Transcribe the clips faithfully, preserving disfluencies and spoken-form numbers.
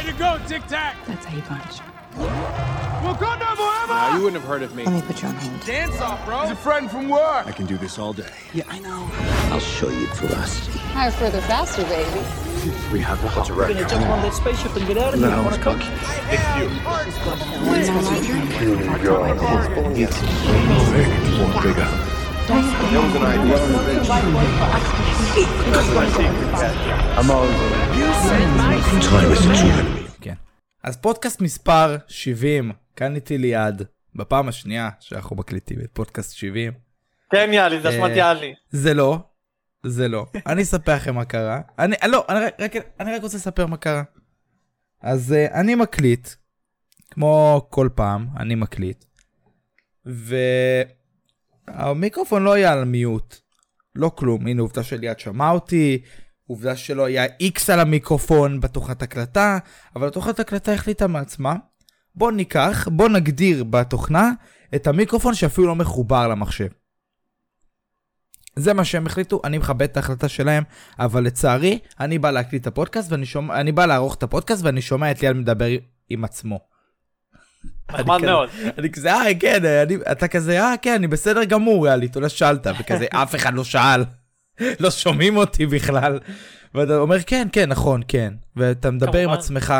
Way to go, Tic Tac! That's how you punch. Wakanda forever! Now you wouldn't have heard of me. Let me put you on hold. Dance off, bro! He's a friend from work! I can do this all day. Yeah, I know. I'll show you ferocity. Higher, further, faster, baby. We have a hot record. We're gonna jump on that spaceship and get out of here. No, it's cocky. It's you. Here we go. Big or bigger. That was an idea. I'm all in. Time is achieving. אז פודקאסט מספר שבעים, כאן איתי ליד, בפעם השנייה שאנחנו מקליטים את פודקאסט שבעים. כן יאלי, זה אשמת יאלי. זה לא, זה לא. אני אספר לכם מה קרה. אני, לא, אני רק, אני רק רוצה לספר מה קרה. אז אני מקליט, כמו כל פעם, אני מקליט, והמיקרופון לא היה על מיוט, לא כלום. הנה, עובדה שליד שמע אותי, עובדה שלא היה איקס על המיקרופון בתוכת הקלטה, אבל התוכת הקלטה החליטה מעצמה, בוא ניקח, בוא נגדיר בתוכנה את המיקרופון שאפילו לא מחובר למחשב. זה מה שהם החליטו, אני מכבד את ההחלטה שלהם, אבל לצערי, אני בא להקליט את הפודקאסט, ואני שומע, אני בא לערוך את הפודקאסט, ואני שומע את ליאל מדבר עם עצמו. נחמד מאוד. אני כזה, אה, כן, אני, אתה כזה, אה, כן, אני בסדר גמור, יאלי, תולה שאלת, וכזה, אף אחד לא שאל. לא שומעים אותי בכלל, ואתה אומר כן, כן, נכון, כן, ואתה מדבר עם עצמך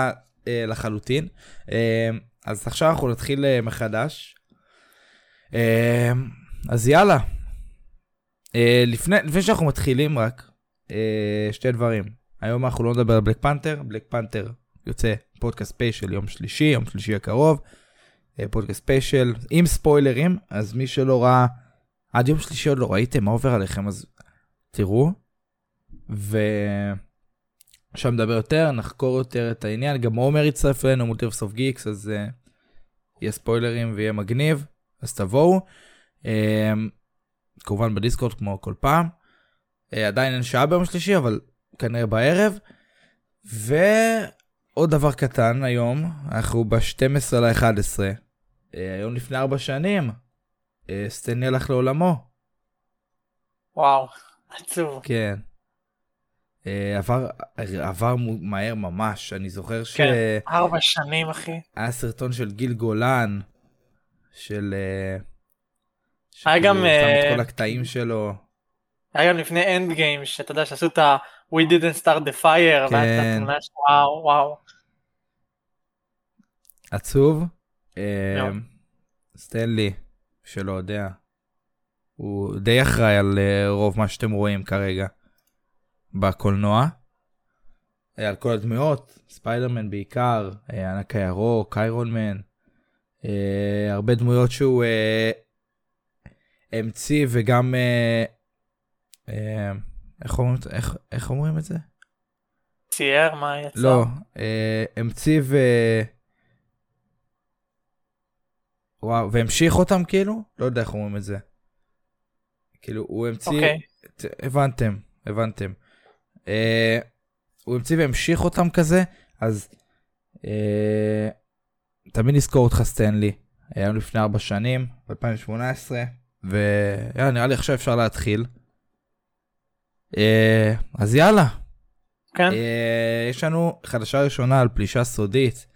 אה, לחלוטין, אה, אז עכשיו אנחנו נתחיל אה, מחדש, אה, אז יאללה, אה, לפני, לפני שאנחנו מתחילים רק, אה, שתי דברים, היום אנחנו לא נדבר על בלק פנתר, בלק פנתר יוצא פודקאסט ספיישל יום שלישי, יום שלישי הקרוב, אה, פודקאסט ספיישל עם ספוילרים, אז מי שלא ראה, עד יום שלישי עוד לא ראיתם מה עובר עליכם, אז תראו, ושם נדבר יותר, נחקור יותר את העניין, גם עומר יצטרף אלינו, מולטיברס אוף גיקס, אז uh, יהיה ספוילרים ויהיה מגניב, אז תבואו, um, כמובן בדיסקורד כמו כל פעם, uh, עדיין אין שעה ביום שלישי, אבל כנראה בערב, ועוד דבר קטן היום, אנחנו ב-שתים עשרה לאחת עשרה, uh, היום לפני ארבע שנים, uh, סטן לי הלך לעולמו. וואו. עצוב. כן. עבר, עבר מהר ממש, אני זוכר ש... כן, ארבע שנים, אחי. היה סרטון של גיל גולן, של... היה גם... הוא שם את כל הקטעים שלו. היה גם לפני אנד גיים, שאתה יודע, שעשו את ה... We didn't start the fire, ואת התמונה של וואו, וואו. עצוב. סטן לי, שלא יודע. הוא די אחראי על רוב מה שאתם רואים כרגע בקולנוע, על כל הדמויות, ספיידרמן בעיקר, ענק הירוק, איירון מן, הרבה דמויות שהוא המציא וגם, איך אומרים, איך, איך אומרים את זה? צייר, מה יצא? לא, המציא ו... וואו, והמשיך אותם כאילו? לא יודע איך אומרים את זה. כאילו, הוא המציא, okay. ת, הבנתם, הבנתם. אה, הוא המציא והמשיך אותם כזה, אז אה, תמיד נזכור אותך סטן לי. היום לפני ארבע שנים, אלפיים שמונה עשרה, ויאללה, נראה לי עכשיו אפשר להתחיל. אה, אז יאללה. כן. אה, יש לנו חדשה ראשונה על פלישה סודית,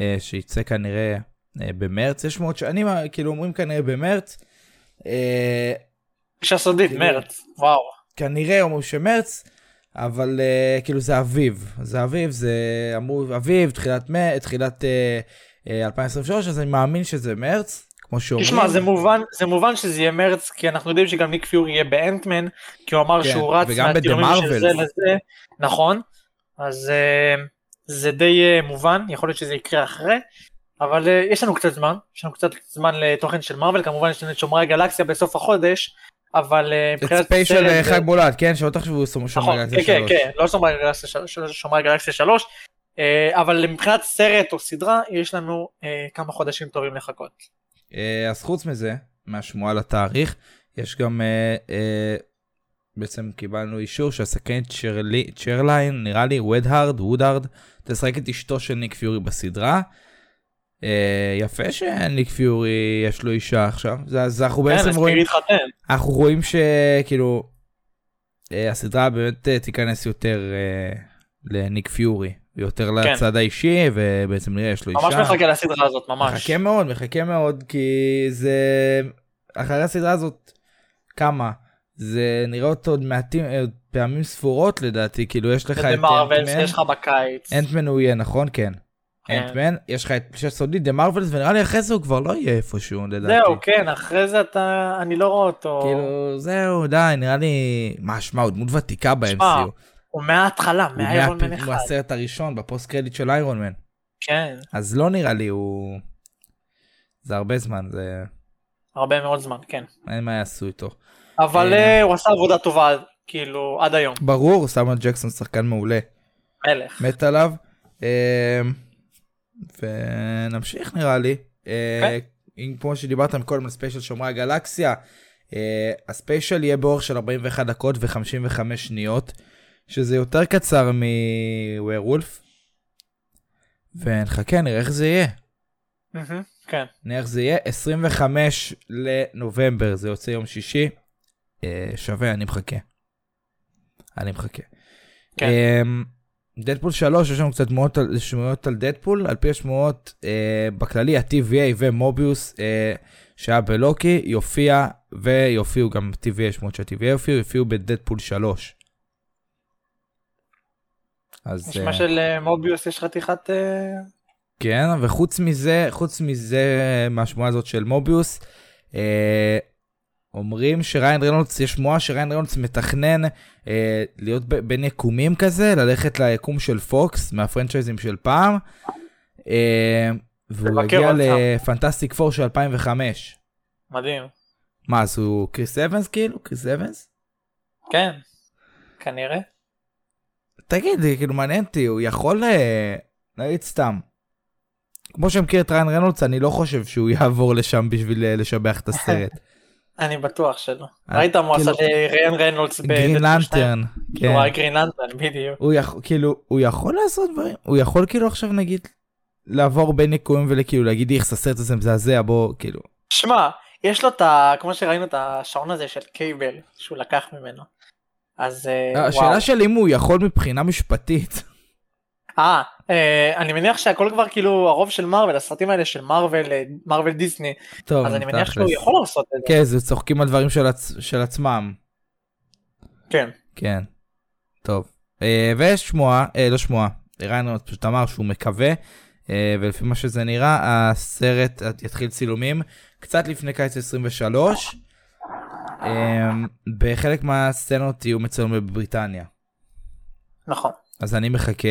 אה, שיצא כנראה אה, במרץ. יש מאוד שנים, כאילו אומרים כנראה במרץ, אה, פלישה סודית, מרץ, וואו. כנראה אומרים שמרץ, אבל uh, כאילו זה אביב, זה אביב, זה אמור אביב, תחילת, מ- תחילת uh, uh, אלפיים עשרים ושלוש, אז אני מאמין שזה מרץ, כמו שאומרים. תשמע, זה מובן, זה מובן שזה יהיה מרץ, כי אנחנו יודעים שגם ניק פיורי יהיה באנטמן, כי הוא אמר כן, שהוא רץ מהתיאומים של זה לזה, נכון, אז uh, זה די uh, מובן, יכול להיות שזה יקרה אחרי, אבל uh, יש לנו קצת זמן, יש לנו קצת זמן לתוכן של מארוול, כמובן יש לנו את שומרי הגלקסיה בסוף החודש, אבל מבחינת... ספיישל חג מולד, כן? שלא תחשבו שומרי גלקסיה שלוש. כן, כן, לא שומרי גלקסיה שלוש, אבל מבחינת סרט או סדרה, יש לנו כמה חודשים טובים לחכות. אז חוץ מזה, מהשמועה לתאריך, יש גם... בעצם קיבלנו אישור שהשחקנית צ'רליין, נראה לי, וודהארד, וודהארד, תשחק את אשתו של ניק פיורי בסדרה. יפה שניק פיורי יש לו אישה עכשיו, אז אנחנו בעצם רואים, אנחנו רואים שכאילו הסדרה באמת תיכנס יותר לניק פיורי יותר לצד האישי, ובעצם נראה יש לו אישה. ממש מחכה לסדרה הזאת, ממש. מחכה מאוד, מחכה מאוד, כי זה... אחרי הסדרה הזאת, כמה? זה נראה אותו מעטים, פעמים ספורות לדעתי, כאילו יש לך את אנטמן. במרוולס, יש לך בקיץ. אנטמן הוא יהיה, נכון? כן. אנטמן, יש לך את פלישה סודית, במרוולס, ונראה לי אחרי זה הוא כבר לא יהיה איפשהו, לדעתי. זהו, כן, אחרי זה אתה, אני לא רואה אותו. כאילו, זהו, די, נראה לי, מה, שמה, הוא דמות ותיקה ב-אם סי יו. הוא מההתחלה, מהאיירון מן אחד. הוא הסרט הראשון, בפוסט קרדיט של איירון מן. כן. אז לא נראה לי, הוא... זה הרבה זמן, זה... הרבה מאוד זמן, כן. אין מה יעשו איתו. אבל הוא עשה עבודה טובה, כאילו, עד היום. ברור, סמואל ג'קסון שחקן מעולה. מלך. מת עליו. ונמשיך נראה לי. כן. כמו שדיברתם קודם על ספיישל שומרי הגלקסיה, הספיישל יהיה באורך של ארבעים ואחת דקות ו-חמישים וחמש שניות, שזה יותר קצר מווירולף, ונחכה, נראה איך זה יהיה. כן. נראה איך זה יהיה, עשרים וחמישה לנובמבר, זה יוצא יום שישי, שווה, אני מחכה. אני מחכה. כן. דדפול שלוש, יש לנו קצת שמועות על דדפול, על פי השמועות, בכללי, ה-טי וי איי ומוביוס, שהיה בלוקי, יופיע, ויופיעו גם טי וי איי, שמועות שה-טי וי איי יופיעו, יופיעו בדדפול שלוש. נשמע של מוביוס יש חתיכת... כן, וחוץ מזה, חוץ מזה, מהשמועה הזאת של מוביוס, אומרים שריין ריינולדס, יש שמועה שריין ריינולדס מתכנן להיות בין יקומים כזה, ללכת ליקום של פוקס, מהפרנצ'ייזים של פעם, והוא הגיע לפנטסטיק פור של אלפיים וחמש. מדהים. מה, אז הוא קריס אבנס כאילו? קריס אבנס? כן, כנראה. תגיד, כאילו מעניין אותי, הוא יכול להגיד סתם. כמו שמכיר את ריין רנולדס, אני לא חושב שהוא יעבור לשם בשביל לשבח את הסרט. אני בטוח שלא. ראית מועסה לריין רנולדס בגרין לנטרן. גרין לנטרן, בדיוק. כאילו, הוא יכול לעשות דברים, הוא יכול כאילו עכשיו נגיד, לעבור בין ניקויים ולכאילו, להגיד איך הסרט הזה מזעזע בו, כאילו. שמע, יש לו את ה... כמו שראינו את השעון הזה של קייבל, שהוא לקח ממנו. אז השאלה שלי אם הוא יכול מבחינה משפטית. אה, אני מניח שהכל כבר כאילו הרוב של מארוול, הסרטים האלה של מארוול, מארוול דיסני, אז אני מניח שהוא יכול לעשות את זה. כן, זה צוחקים על דברים של עצמם. כן. כן, טוב. ושמועה, לא שמועה, ריין רנולדס פשוט אמר שהוא מקווה, ולפי מה שזה נראה, הסרט יתחיל צילומים קצת לפני קיץ עשרים ושלוש, בחלק מהסצנות יהיו מצלם בבריטניה. נכון. אז אני מחכה.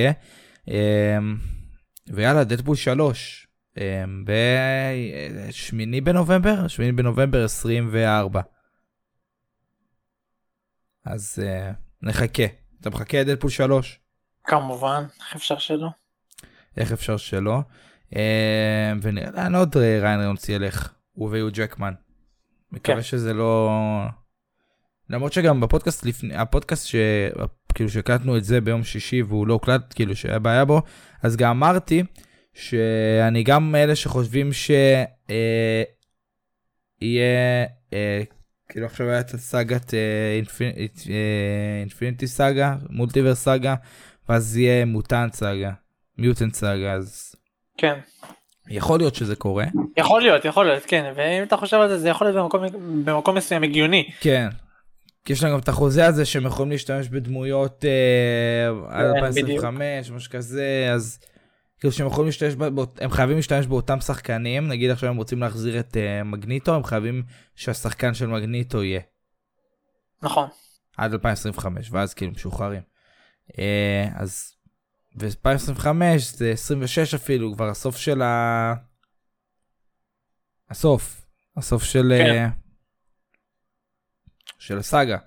ויאללה, דדפול שלוש. בשמיני בנובמבר? שמיני בנובמבר עשרים וארבע. אז נחכה. אתה מחכה את דדפול שלוש? כמובן, איך אפשר שלא? איך אפשר שלא? ונראה, אני עוד ריין ריונס ילך. הוא ויהיו ג'קמן. מקווה שזה לא... למרות שגם בפודקאסט לפני, הפודקאסט ש... כאילו שקלטנו את זה ביום שישי והוא לא הוקלט, כאילו שהיה בעיה בו, אז גם אמרתי שאני גם מאלה שחושבים ש... אה... יהיה... אה... כאילו עכשיו היה את הסאגת אינפיניטי סאגה, מולטיבר סאגה, ואז יהיה מוטנט סאגה, מיוטנט סאגה, אז... כן. יכול להיות שזה קורה. יכול להיות, יכול להיות, כן. ואם אתה חושב על זה, זה יכול להיות במקום, במקום מסוים הגיוני. כן. כי יש לנו גם את החוזה הזה שהם יכולים להשתמש בדמויות עד אלפיים עשרים וחמש, משהו כזה, אז כאילו שהם יכולים להשתמש, הם חייבים להשתמש באותם שחקנים, נגיד עכשיו הם רוצים להחזיר את מגניטו, הם חייבים שהשחקן של מגניטו יהיה. נכון. עד אלפיים עשרים וחמש, ואז כאילו משוחררים. אז... ו-אלפיים עשרים וחמש, זה עשרים ושש אפילו, כבר הסוף של ה... הסוף. הסוף של... כן. של הסאגה.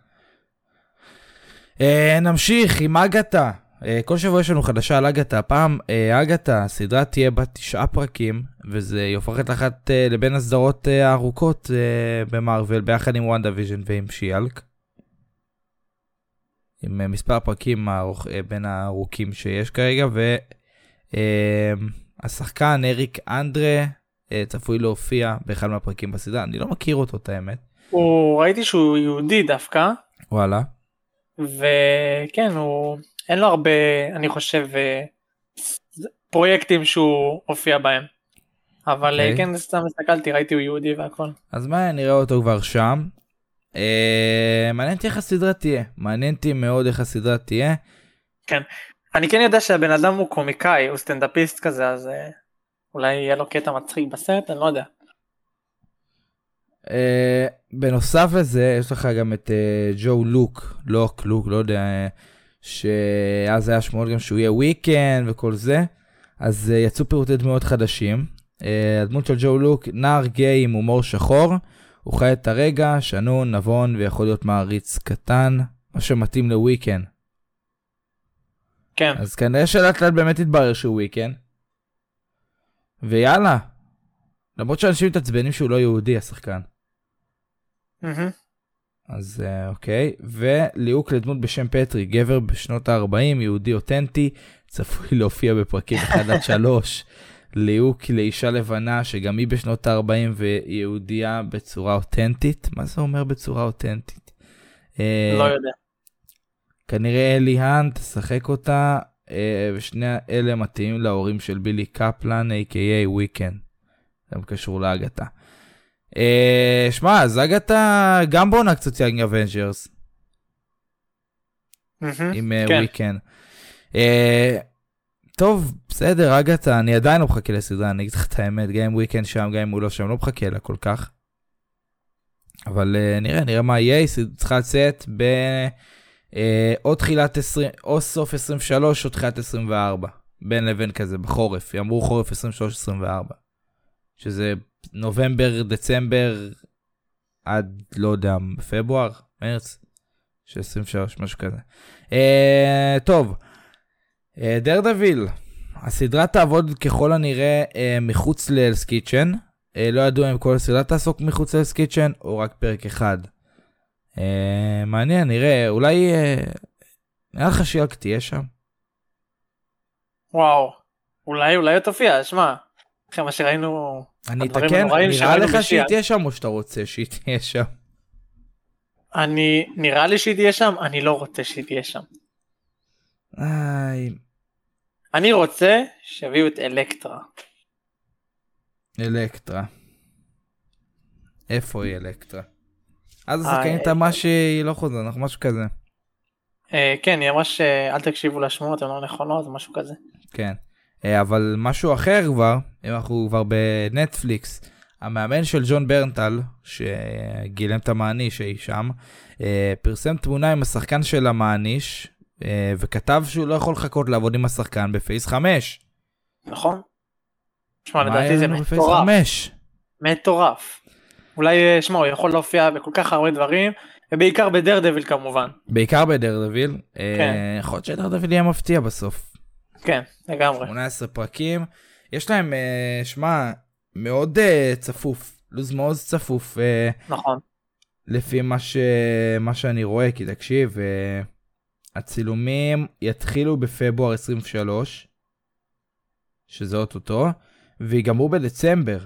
אה, נמשיך עם אגתה. אה, כל שבוע יש לנו חדשה על אגתה. הפעם, אה, אגתה, הסדרה תהיה בת תשעה פרקים, וזה יופכת לאחת אה, לבין הסדרות אה, הארוכות אה, במארוול, ביחד עם וונדוויז'ן ועם שיאלק. עם מספר פרקים בין הארוכים שיש כרגע, והשחקן אריק אנדרה צפוי להופיע באחד מהפרקים בסדרה. אני לא מכיר אותו את האמת. ראיתי שהוא יהודי דווקא. וואלה. וכן, אין לו הרבה, אני חושב, פרויקטים שהוא הופיע בהם. אבל okay. כן, סתם הסתכלתי, ראיתי הוא יהודי והכל. אז מה, נראה אותו כבר שם. אה, מעניין אותי איך הסדרה תהיה. מעניין אותי מאוד איך הסדרה תהיה. כן. אני כן יודע שהבן אדם הוא קומיקאי, הוא סטנדאפיסט כזה, אז אה, אולי יהיה לו קטע מצחיק בסרט, אני לא יודע. אה, בנוסף לזה, יש לך גם את אה, ג'ו לוק, לוק, לוק, לא יודע, אה, שאז היה שמועות גם שהוא יהיה וויקנד וכל זה, אז אה, יצאו פירוטי דמויות חדשים. הדמות של ג'ו לוק, נער גיי עם הומור שחור, הוא חי את הרגע, שנון, נבון ויכול להיות מעריץ קטן, מה שמתאים לוויקנד. כן. אז כנראה שאלת לאט באמת התברר שהוא וויקנד. ויאללה, למרות שאנשים מתעצבנים שהוא לא יהודי, השחקן. אז אוקיי, וליהוק לדמות בשם פטרי, גבר בשנות ה-ארבעים, יהודי אותנטי, צפוי להופיע בפרקים אחד עד שלוש. ליהוק לאישה לבנה שגם היא בשנות ה-ארבעים ויהודיה בצורה אותנטית. מה זה אומר בצורה אותנטית? לא יודע. כנראה אליהן תשחק אותה, ושני אלה מתאים להורים של בילי קפלן, איי קיי איי וויקנד. זה מקשור לאגתה. שמע, אז אגתה גם בונה קצת יאנג אבנג'רס. עם וויקנד. טוב, בסדר, אגתה, אני עדיין לא מחכה לסדרה, אני אגיד לך את האמת, גם אם וויקנד שם, גם אם הוא לא שם, לא מחכה לה כל כך. אבל uh, נראה, נראה מה יהיה, היא צריכה לצאת ב... Uh, או תחילת עשרים, או סוף עשרים ושלוש, או תחילת עשרים וארבע. בין לבין כזה, בחורף, יאמרו חורף עשרים ושלוש עשרים וארבע. שזה נובמבר, דצמבר, עד, לא יודע, פברואר, מרץ, של עשרים ושלוש, משהו כזה. Uh, טוב. דרדוויל, הסדרה תעבוד ככל הנראה מחוץ לאלס קיצ'ן, לא ידוע אם כל הסדרה תעסוק מחוץ לאלס קיצ'ן או רק פרק אחד. מעניין, נראה, אולי נראה לך שיאק תהיה שם. וואו, אולי, אולי תופיע, שמע, אחרי מה שראינו, אני אתקן, נראה לך שהיא תהיה שם או שאתה רוצה שהיא תהיה שם? אני, נראה לי שהיא תהיה שם, אני לא רוצה שהיא תהיה שם. איי. אני רוצה שיביאו את אלקטרה. אלקטרה. איפה היא אלקטרה? אז הסכנית איי... מה שהיא לא חוזר, אנחנו משהו כזה. אה, כן, היא אמרה שאל תקשיבו לשמועות, הן לא נכונות, זה משהו כזה. כן, אה, אבל משהו אחר כבר, אם אנחנו כבר בנטפליקס, המאמן של ג'ון ברנטל, שגילם את המעניש שהיא שם, אה, פרסם תמונה עם השחקן של המעניש, וכתב שהוא לא יכול לחכות לעבוד עם השחקן בפייס חמש. נכון. שמע, לדעתי זה מטורף. מטורף. אולי, שמע, הוא יכול להופיע בכל כך הרבה דברים, ובעיקר בדרדוויל כמובן. בעיקר בדרדוויל. כן. יכול להיות שדרדוויל יהיה מפתיע בסוף. כן, לגמרי. שמונה עשרה פרקים. יש להם, שמע, מאוד צפוף. לוז מאוד צפוף. נכון. לפי מה שאני רואה, כי תקשיב... הצילומים יתחילו בפברואר עשרים ושלוש, שזה אותו, ויגמרו בדצמבר.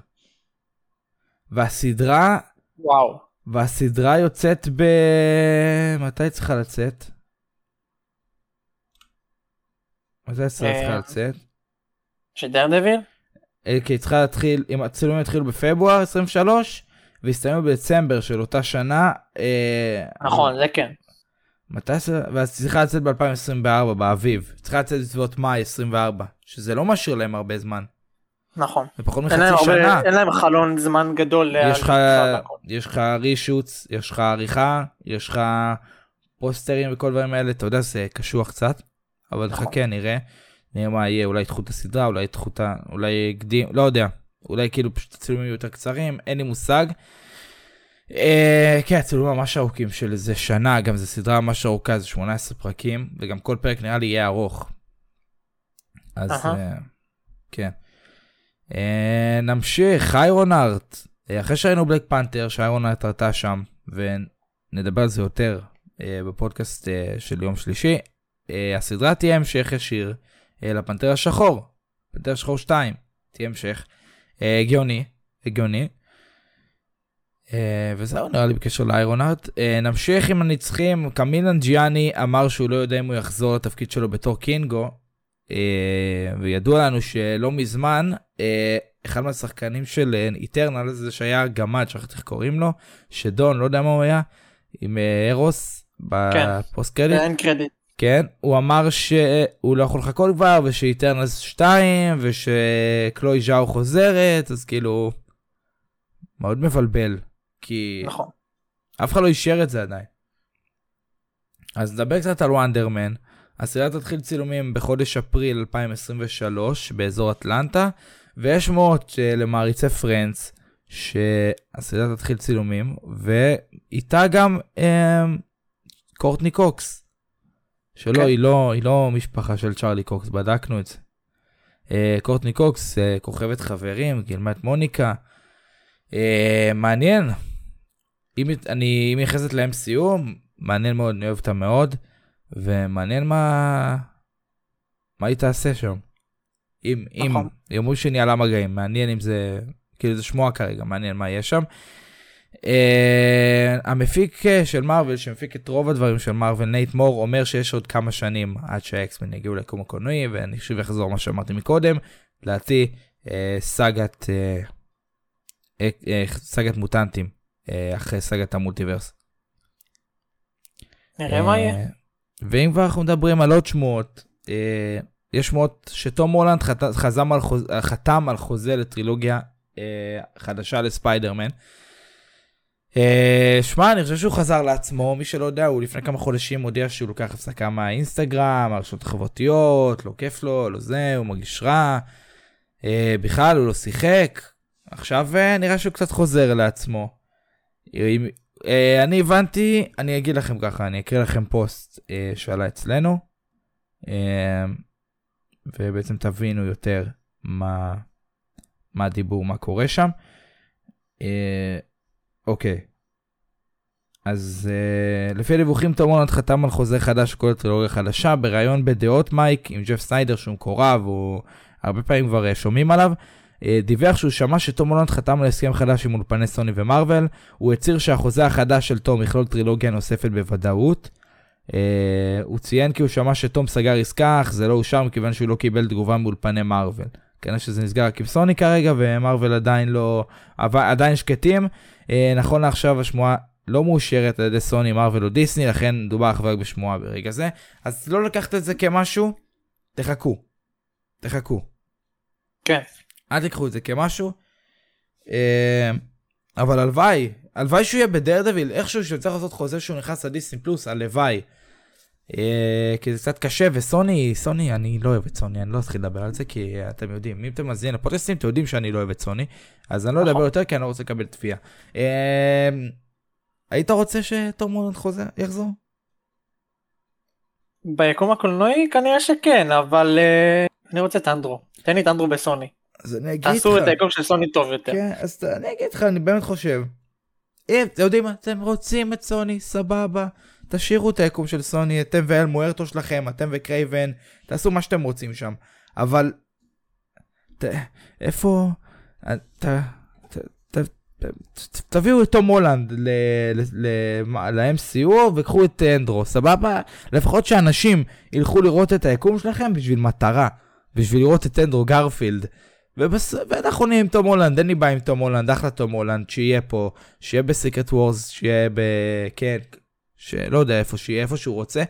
והסדרה, וואו. והסדרה יוצאת ב... מתי צריכה לצאת? מתי צריכה לצאת? שדרדוויל? כי צריכה להתחיל, אם הצילומים יתחילו בפברואר עשרים ושלוש, והסתיימו בדצמבר של אותה שנה. נכון, זה כן. ואז צריכה לצאת ב-אלפיים עשרים וארבע באביב, צריכה לצאת בסביבות מאי עשרים וארבע, שזה לא משאיר להם הרבה זמן. נכון. זה פחות מחצי שנה. אין להם חלון זמן גדול. יש לך רישוץ, יש לך עריכה, יש לך פוסטרים וכל דברים האלה, אתה יודע, זה קשוח קצת, אבל חכה, נראה, נראה מה יהיה, אולי תחוט הסדרה, אולי תחוט, אולי קדים, לא יודע, אולי כאילו פשוט צילומים יותר קצרים, אין לי מושג. כן, הצילומים ממש ארוכים של איזה שנה, גם זו סדרה ממש ארוכה, זה שמונה עשרה פרקים, וגם כל פרק נראה לי יהיה ארוך. אז, כן. נמשיך, איירון ארט. אחרי שראינו בלק פנתר, שאיירון ארט ראתה שם, ונדבר על זה יותר בפודקאסט של יום שלישי, הסדרה תהיה המשך ישיר לפנתר השחור. פנתר השחור שתיים, תהיה המשך. הגיוני, הגיוני. וזהו, נראה לי בקשר לאיירונארט. נמשיך עם הנצחים. קמילן ג'יאני אמר שהוא לא יודע אם הוא יחזור לתפקיד שלו בתור קינגו, וידוע לנו שלא מזמן, אחד מהשחקנים של איטרנל, זה שהיה גמד, שכחתי איך קוראים לו, שדון, לא יודע מה הוא היה, עם אירוס, בפוסט קרדיט. אין קרדיט. כן, הוא אמר שהוא לא יכול לחכות כבר, ושאיטרנלס שתיים, ושקלוי ז'או חוזרת, אז כאילו, מאוד מבלבל, כי נכון. אף אחד לא אישר את זה עדיין. אז נדבר קצת על וונדר מן, הסדרה תתחיל צילומים בחודש אפריל אלפיים עשרים ושלוש, באזור אטלנטה, ויש שמועות למעריצי פרנץ, שהסדרה תתחיל צילומים, ואיתה גם אה, קורטני קוקס, שלא, כן. היא, לא, היא לא משפחה של צ'רלי קוקס, בדקנו את זה. אה, קורטני קוקס, אה, כוכבת חברים, גילמת מוניקה, אה, מעניין. אם אני מייחסת להם סיום, מעניין מאוד, אני אוהב אותה מאוד, ומעניין מה מה היא תעשה שם. אם, אם, יאמרו שניהלה מגעים, מעניין אם זה, כאילו זה שמוע כרגע, מעניין מה יהיה שם. Uh, המפיק של מארוול, שמפיק את רוב הדברים של מארוול, נייט מור, אומר שיש עוד כמה שנים עד שהאקסמן יגיעו לקום הקולנועי, ואני חושב לחזור מה שאמרתי מקודם, לדעתי uh, סגת, uh, uh, uh, סגת מוטנטים, uh, אחרי סגת המולטיברס. נראה uh, מה יהיה. ואם כבר אנחנו מדברים על עוד שמועות, uh, יש שמועות שטום הולנד חתם על חוזה, חתם על חוזה לטרילוגיה uh, חדשה לספיידרמן. שמע, אני חושב שהוא חזר לעצמו, מי שלא יודע, הוא לפני כמה חודשים הודיע שהוא לוקח הפסקה מהאינסטגרם, הרשתות החברתיות, לא כיף לו, לא זה, הוא מרגיש רע, בכלל הוא לא שיחק, עכשיו נראה שהוא קצת חוזר לעצמו. אני הבנתי, אני אגיד לכם ככה, אני אקריא לכם פוסט שעלה אצלנו, ובעצם תבינו יותר מה, מה הדיבור, מה קורה שם. אוקיי, okay. אז uh, לפי הדיווחים תום הולנד חתם על חוזה חדש כל הטרילוגיה חדשה, בריאיון בדעות מייק עם ג'ף סניידר שהוא מקורב, הוא הרבה פעמים כבר שומעים עליו, uh, דיווח שהוא שמע שתום הולנד חתם על הסכם חדש עם אולפני סוני ומרוול, הוא הצהיר שהחוזה החדש של תום יכלול טרילוגיה נוספת בוודאות, uh, הוא ציין כי הוא שמע שתום סגר עסקה, אך זה לא אושר מכיוון שהוא לא קיבל תגובה מאולפני מרוול. כנראה שזה נסגר עם סוני כרגע, ומרוול עדיין לא, עדיין שקטים. נכון לעכשיו השמועה לא מאושרת על ידי סוני, מרוול או דיסני, לכן דובר אך ורק בשמועה ברגע זה. אז לא לקחת את זה כמשהו, תחכו. תחכו. כן. עד לקחו את זה כמשהו. אבל הלוואי, הלוואי שהוא יהיה בדרדביל, איכשהו שצריך לעשות חוזה שהוא נכנס לדיסני פלוס, הלוואי. כי זה קצת קשה, וסוני, סוני, אני לא אוהב את סוני, אני לא אתחיל לדבר על זה, כי אתם יודעים, אם אתם מזינים לפודקאסטים, אתם יודעים שאני לא אוהב את סוני, אז אני לא אדבר יותר, כי אני לא רוצה לקבל תביעה. היית רוצה שתום הולנד חוזר, יחזור? ביקום הקולנועי כנראה שכן, אבל אני רוצה את אנדרו, תן לי את אנדרו בסוני. תעשו את היקום של סוני טוב יותר. כן, אז אני אגיד לך, אני באמת חושב, אם אתם יודעים מה, אתם רוצים את סוני, סבבה. תשאירו את היקום של סוני, אתם ואל מוארטו שלכם, אתם וקרייבן, תעשו מה שאתם רוצים שם. אבל, ת, איפה, ת, ת, ת, ת, ת, תביאו את תום הולנד ל, ל, ל, ל-אם סי יו וקחו את אנדרו, סבבה? לפחות שאנשים ילכו לראות את היקום שלכם בשביל מטרה, בשביל לראות את אנדרו גרפילד. ובס... ואנחנו נהיה עם תום הולנד, אין לי בא עם תום הולנד, אחלה תום הולנד, שיהיה פה, שיהיה בסיקרט וורס, שיהיה ב... כן... שלא יודע איפה שיהיה, איפה שהוא רוצה.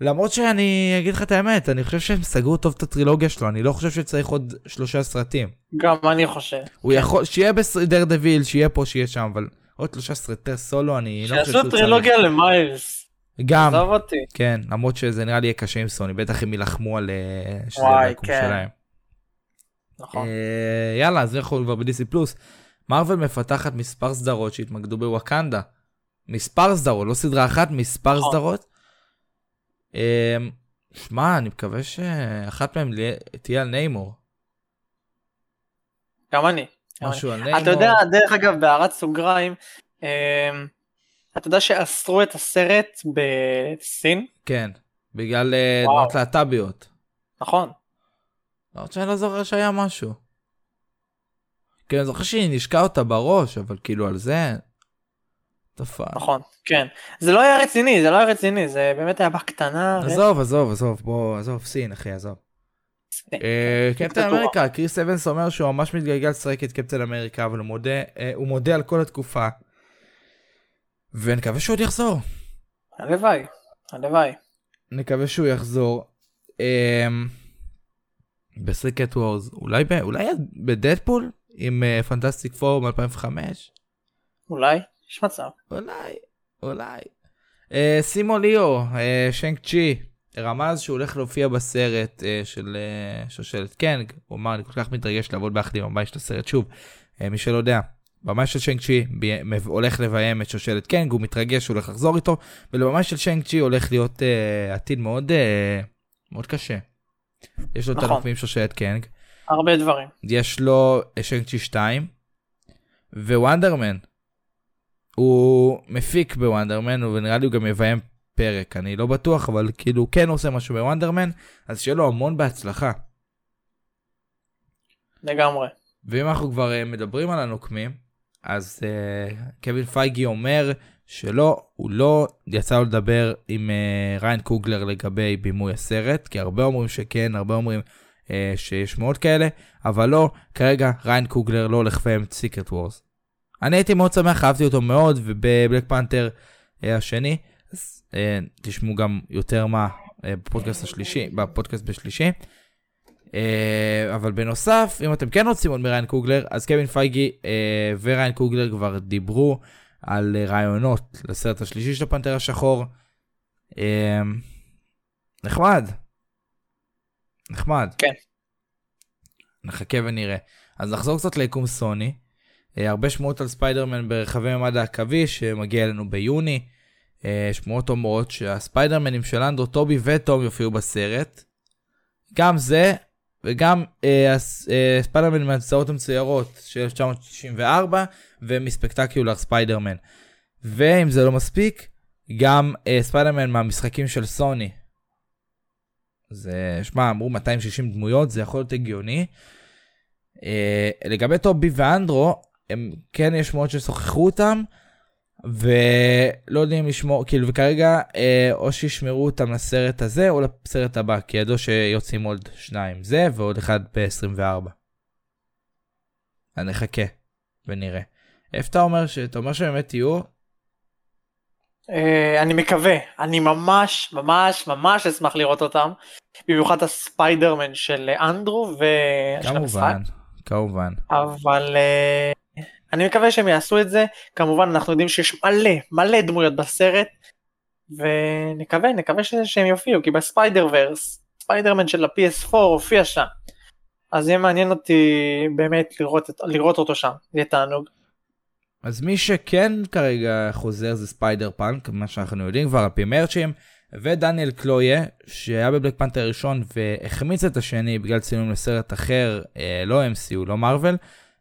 למרות שאני אגיד לך את האמת, אני חושב שהם סגרו טוב את הטרילוגיה שלו, אני לא חושב שצריך עוד שלושה סרטים. גם אני חושב. הוא יכול, שיהיה בדרדביל, שיהיה פה, שיהיה שם, אבל עוד שלושה סרטי סולו, אני לא חושב שהוא צריך. שיעשו טרילוגיה למיילס. גם. עזב אותי. כן, למרות שזה נראה לי יהיה קשה עם סוני, בטח הם ילחמו על שזה ביקום שלהם. נכון. יאללה, אז אנחנו כבר בדיסני פלוס. מארוול מפתחת מספר סדרות שהתמקדו בוואקנדה. מספר סדרות, לא סדרה אחת, מספר סדרות. שמע, אני מקווה שאחת מהם תהיה על ניימור. גם אני. משהו על ניימור. אתה יודע, דרך אגב, בהערת סוגריים, אתה יודע שאסרו את הסרט בסין? כן, בגלל דמות להט"ביות. נכון. לא רוצה, אני לא זוכר שהיה משהו. כן, אני זוכר שהיא נשקעה אותה בראש, אבל כאילו על זה... נכון, כן. זה לא היה רציני, זה לא היה רציני, זה באמת היה בקטנה. עזוב, עזוב, עזוב, בוא, עזוב, סין, אחי, עזוב. קפטן אמריקה, קריס אבנס אומר שהוא ממש מתגעגע לשחק את קפטן אמריקה, אבל הוא מודה על כל התקופה, ונקווה שהוא עוד יחזור. הלוואי, הלוואי. נקווה שהוא יחזור. בסיקרט וורז, אולי בדדפול, עם פנטסטיק פור מ-אלפיים וחמש? אולי, יש מצב. אולי, אולי. סימו ליאו, שנק צ'י, רמז שהוא הולך להופיע בסרט של שושלת קנג. הוא אמר, אני כל כך מתרגש לעבוד באחדים במאי של הסרט. שוב, מי שלא יודע, במאי של שנק צ'י הולך לביים את שושלת קנג, הוא מתרגש, הוא הולך לחזור איתו, ולבמאי של שנק צ'י הולך להיות עתיד מאוד מאוד קשה. יש לו תלפים שושלת קנג, הרבה דברים. יש לו שנק צ'י שתיים, ווונדר מן. הוא מפיק בוונדר מן, ונראה לי הוא גם יביים פרק, אני לא בטוח, אבל כאילו כן עושה משהו בוונדר מן, אז שיהיה לו המון בהצלחה. לגמרי. ואם אנחנו כבר מדברים על הנוקמים, אז uh, קווין פייגי אומר שלא, הוא לא יצא לו לדבר עם uh, ריין קוגלר לגבי בימוי הסרט, כי הרבה אומרים שכן, הרבה אומרים uh, שיש מאוד כאלה, אבל לא, כרגע ריין קוגלר לא הולך לביים את סיקרט וורס. אני הייתי מאוד שמח, אהבתי אותו מאוד, ובבלק פנתר השני, אז תשמעו גם יותר מה בפודקאסט השלישי, בפודקאסט בשלישי. אבל בנוסף, אם אתם כן רוצים עוד מריין קוגלר, אז קווין פייגי וריין קוגלר כבר דיברו על רעיונות לסרט השלישי של הפנתר השחור. נחמד. נחמד. כן. נחכה ונראה. אז נחזור קצת ליקום סוני. הרבה שמועות על ספיידרמן ברחבי ממד העכבי שמגיע אלינו ביוני. שמועות אומרות שהספיידרמנים של אנדרו, טובי וטום יופיעו בסרט. גם זה, וגם הספיידרמן מהצעות המצוירות של אלף תשע מאות תשעים וארבע, ומספקטקיולר ספיידרמן. ואם זה לא מספיק, גם ספיידרמן מהמשחקים של סוני. זה, שמה, אמרו מאתיים ושישים דמויות, זה יכול להיות הגיוני. לגבי טובי ואנדרו, הם כן יש שמועות ששוחחו אותם, ולא יודעים לשמור, כאילו, וכרגע אה, או שישמרו אותם לסרט הזה או לסרט הבא, כי ידעו שיוצאים עוד שניים זה ועוד אחד ב-עשרים וארבע. אני חכה ונראה. איפה אתה אומר, שאתה אומר שבאמת יהיו? אה, אני מקווה, אני ממש ממש ממש אשמח לראות אותם, במיוחד הספיידרמן של אנדרו ושל המשחק. כמובן. אבל אה... אני מקווה שהם יעשו את זה, כמובן אנחנו יודעים שיש מלא, מלא דמויות בסרט, ונקווה, נקווה שהם יופיעו, כי בספיידר ורס, ספיידרמן של ה-פי אס פור הופיע שם, אז יהיה מעניין אותי באמת לראות, לראות אותו שם, זה תענוג. אז מי שכן כרגע חוזר זה ספיידר פאנק, מה שאנחנו יודעים כבר, על פי מרצ'ים, ודניאל קלויה, שהיה בבלק פנתר ראשון והחמיץ את השני בגלל צילום לסרט אחר, לא אם סי יו, לא מארוול,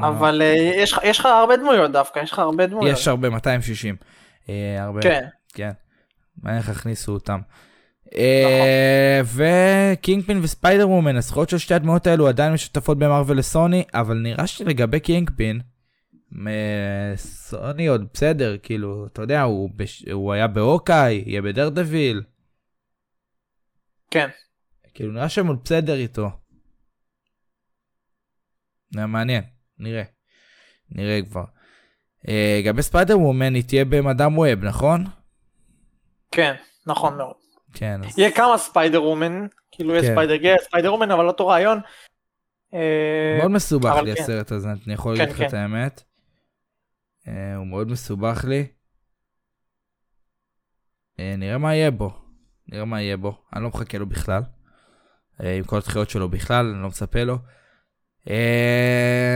אבל יש לך הרבה דמויות דווקא, יש לך הרבה דמויות. יש הרבה, מאתיים ושישים. כן. כן. איך הכניסו אותם. וקינגפין וספיידר וומן, הזכויות של שתי הדמויות האלו עדיין משותפות במארוול לסוני, אבל נראה שלגבי קינגפין, סוני עוד בסדר, כאילו, אתה יודע, הוא היה באוקיי, יהיה בדרדוויל. כן. כאילו, נראה שהם עוד בסדר איתו. מעניין, נראה, נראה כבר. גבי ספיידר וומן היא תהיה במדם ווב, נכון? כן, נכון מאוד. יהיה כמה ספיידר וומן, כאילו יש ספיידר גר, ספיידר וומן, אבל אותו רעיון. מאוד מסובך לי הסרט הזה, אני יכול להגיד לך את האמת. הוא מאוד מסובך לי. נראה מה יהיה בו, נראה מה יהיה בו. אני לא מחכה לו בכלל. עם כל התחיות שלו בכלל, אני לא מצפה לו.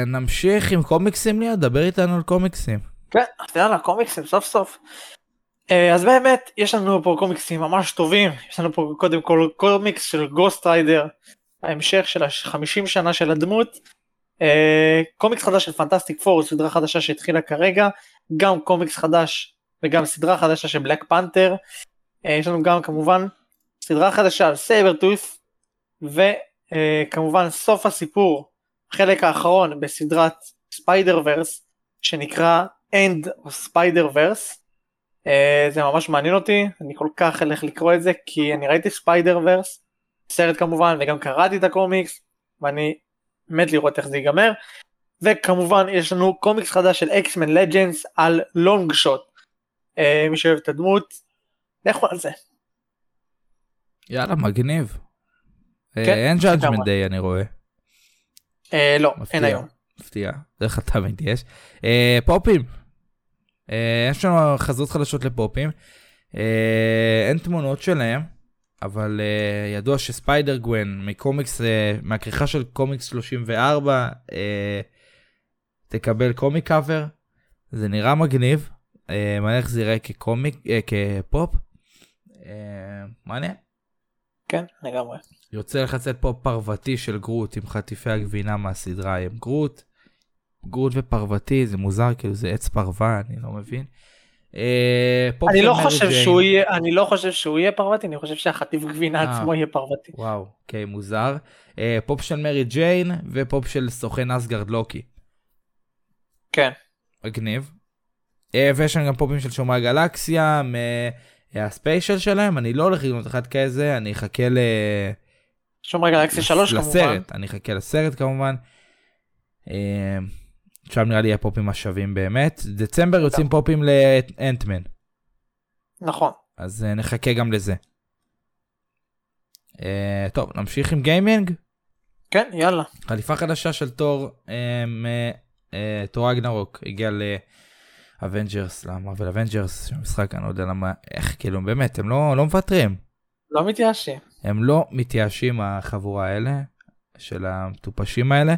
נמשיך עם קומיקסים, נדבר איתנו על קומיקסים. כן, יאללה, קומיקסים, סוף סוף. אז באמת, יש לנו פה קומיקסים ממש טובים, יש לנו פה קודם כל קומיקס של גוסט ריידר, ההמשך של ה-חמישים שנה של הדמות, קומיקס חדש של פנטסטיק פור, סדרה חדשה שהתחילה כרגע, גם קומיקס חדש וגם סדרה חדשה של בלק פנתר, יש לנו גם כמובן סדרה חדשה על סייבר טוף, וכמובן סוף הסיפור, החלק האחרון בסדרת ספיידר ורס, שנקרא End of Spider Verse, Uh, זה ממש מעניין אותי, אני כל כך אלך לקרוא את זה, כי אני ראיתי ספיידר ורס, סרט כמובן, וגם קראתי את הקומיקס, ואני מת לראות איך זה ייגמר, וכמובן יש לנו קומיקס חדש של X-Men Legends על לונג שוט, uh, מי שאוהב את הדמות, לכו על זה. יאללה, מגניב. אין ג'אג'מנט דיי אני רואה. Uh, לא, מפתיע, אין היום. מפתיע, דרך התאמין יש. Uh, פופים. יש לנו חזות חדשות לפופים, אין תמונות שלהם, אבל ידוע שספיידר גוון מקומיקס, מהכריכה של קומיקס שלושים וארבע, תקבל קומיק קאבר. זה נראה מגניב, מעניין איך זה יראה כקומיק, כפופ, מעניין? כן, לגמרי. יוצא לחצת פופ פרוותי של גרוט עם חטיפי הגבינה מהסדרה עם גרוט, גרוט ופרוותי, זה מוזר, כאילו זה עץ פרווה, אני לא מבין. אני לא חושב שהוא יהיה, אני לא חושב שהוא יהיה פרוותי, אני חושב שהחטיף גבינה עצמו יהיה פרוותי. וואו, אוקיי, מוזר. פופ של מרי ג'יין, ופופ של סוכן אסגרד לוקי. כן. מגניב. ויש לנו גם פופים של שומרי הגלקסיה, מהספיישל שלהם, אני לא הולך לגנות אחד כזה, אני אחכה ל... שומרי גלקסיה שלוש, כמובן. אני אחכה לסרט, כמובן. שם נראה לי הפופים השווים באמת. דצמבר יוצאים פופים לאנטמן, נכון, אז נחכה גם לזה. טוב, נמשיך עם גיימינג. כן, יאללה. חליפה חדשה של תור תור רגנרוק הגיע לאבנג'רס, למארוול אבנג'רס, שהמשחק אני לא יודע למה, איך כאילו באמת הם לא מוותרים, לא מתייאשים, הם לא מתייאשים החבורה האלה של המטופשים האלה.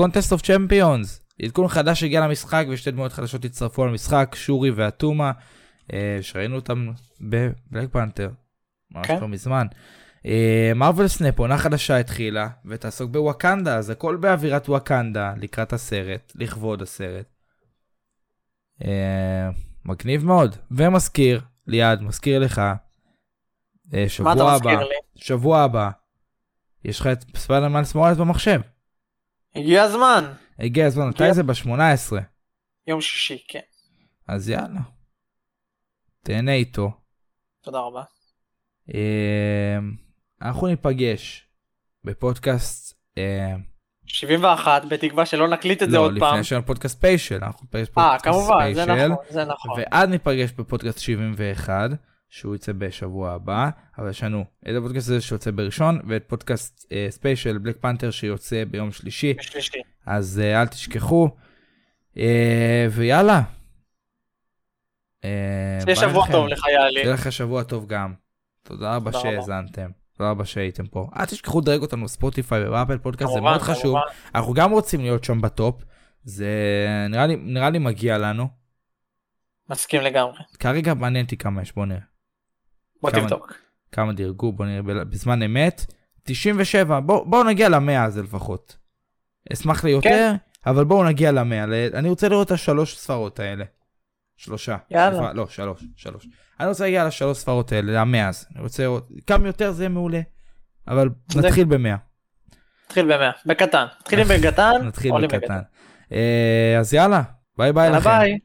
Contest of Champions, עדכון חדש הגיע למשחק, ושתי דמויות חדשות הצטרפו למשחק, שורי והתומה, uh, שראינו אותם בבלק פנתר, ממש okay. לא מזמן. מארוול סנאפ, עונה חדשה התחילה, ותעסוק בוואקנדה, אז הכל באווירת וואקנדה, לקראת הסרט, לכבוד הסרט. Uh, מגניב מאוד, ומזכיר, ליד, מזכיר לך, uh, שבוע הבא, מזכיר שבוע הבא, יש לך את ספיידרמן סמורלס במחשב. הגיע הזמן. הגיע הזמן, מתי זה? ב-שמונה עשרה. יום שישי, כן. אז יאללה. תהנה איתו. תודה רבה. אנחנו ניפגש בפודקאסט... שבעים ואחת, בתקווה שלא נקליט את זה עוד פעם. לא, לפני שלנו פודקאסט ספיישל. אה, כמובן, זה נכון, זה נכון. ועד ניפגש בפודקאסט שבעים ואחת. שהוא יצא בשבוע הבא, אבל יש לנו את הפודקאסט הזה שיוצא בראשון, ואת פודקאסט אה, ספיישל בלק פנתר שיוצא ביום שלישי, בשלישי. אז אה, אל תשכחו, אה, ויאללה. אה, זה שבוע לכם. טוב לך, יאללה. זה לך שבוע טוב גם. תודה רבה שהזנתם, תודה רבה שהייתם פה. אל תשכחו דרג אותנו ספוטיפיי ובאפל פודקאסט, זה מאוד חשוב. כמובן. אנחנו גם רוצים להיות שם בטופ, זה נראה לי, נראה לי מגיע לנו. מסכים לגמרי. כרגע מעניין אותי כמה יש, בוא נראה. בוא תבדוק. כמה דירגו, בוא נראה, בזמן אמת, תשעים ושבע, בואו נגיע למאה הזה לפחות. אשמח לי יותר, אבל בואו נגיע למאה, אני רוצה לראות את השלוש ספרות האלה. שלושה. יאללה. לא, שלוש, שלוש. אני רוצה להגיע לשלוש ספרות האלה, למאה הזה. אני רוצה לראות, כמה יותר זה מעולה, אבל נתחיל במאה. נתחיל במאה, בקטן. נתחילים בקטן, עולים בקטן. אז יאללה, ביי ביי לכם.